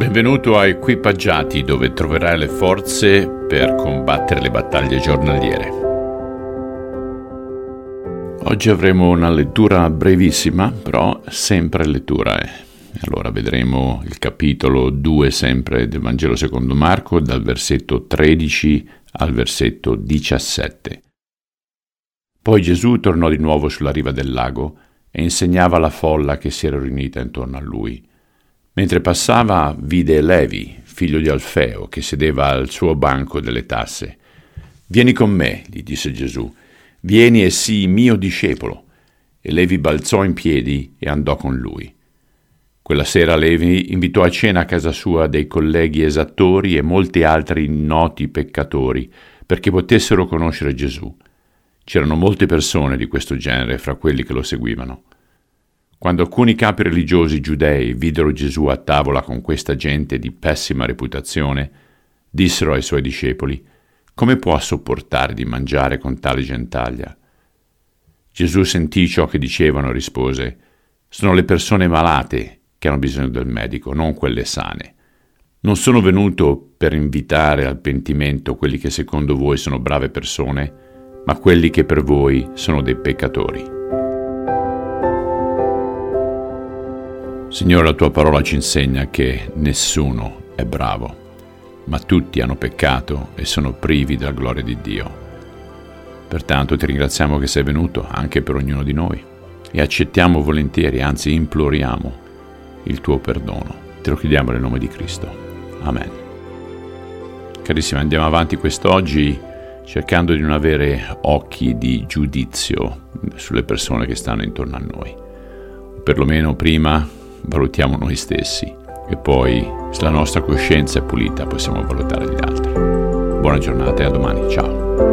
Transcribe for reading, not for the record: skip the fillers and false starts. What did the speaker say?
Benvenuto a Equipaggiati, dove troverai le forze per combattere le battaglie giornaliere. Oggi avremo una lettura brevissima, però sempre lettura. Allora vedremo il capitolo 2 sempre del Vangelo secondo Marco, dal versetto 13 al versetto 17. Poi Gesù tornò di nuovo sulla riva del lago e insegnava alla folla che si era riunita intorno a lui. Mentre passava, vide Levi, figlio di Alfeo, che sedeva al suo banco delle tasse. «Vieni con me», gli disse Gesù, «vieni e sii mio discepolo». E Levi balzò in piedi e andò con lui. Quella sera Levi invitò a cena a casa sua dei colleghi esattori e molti altri noti peccatori, perché potessero conoscere Gesù. C'erano molte persone di questo genere fra quelli che lo seguivano. Quando alcuni capi religiosi giudei videro Gesù a tavola con questa gente di pessima reputazione, dissero ai suoi discepoli: «Come può sopportare di mangiare con tale gentaglia?» Gesù sentì ciò che dicevano e rispose: «Sono le persone malate che hanno bisogno del medico, non quelle sane. Non sono venuto per invitare al pentimento quelli che secondo voi sono brave persone, ma quelli che per voi sono dei peccatori». Signore, la Tua parola ci insegna che nessuno è bravo, ma tutti hanno peccato e sono privi della gloria di Dio. Pertanto Ti ringraziamo che sei venuto anche per ognuno di noi e accettiamo volentieri, anzi imploriamo, il Tuo perdono. Te lo chiediamo nel nome di Cristo. Amen. Carissimi, andiamo avanti quest'oggi cercando di non avere occhi di giudizio sulle persone che stanno intorno a noi. Perlomeno prima valutiamo noi stessi e poi, se la nostra coscienza è pulita, possiamo valutare gli altri. Buona giornata e a domani, ciao.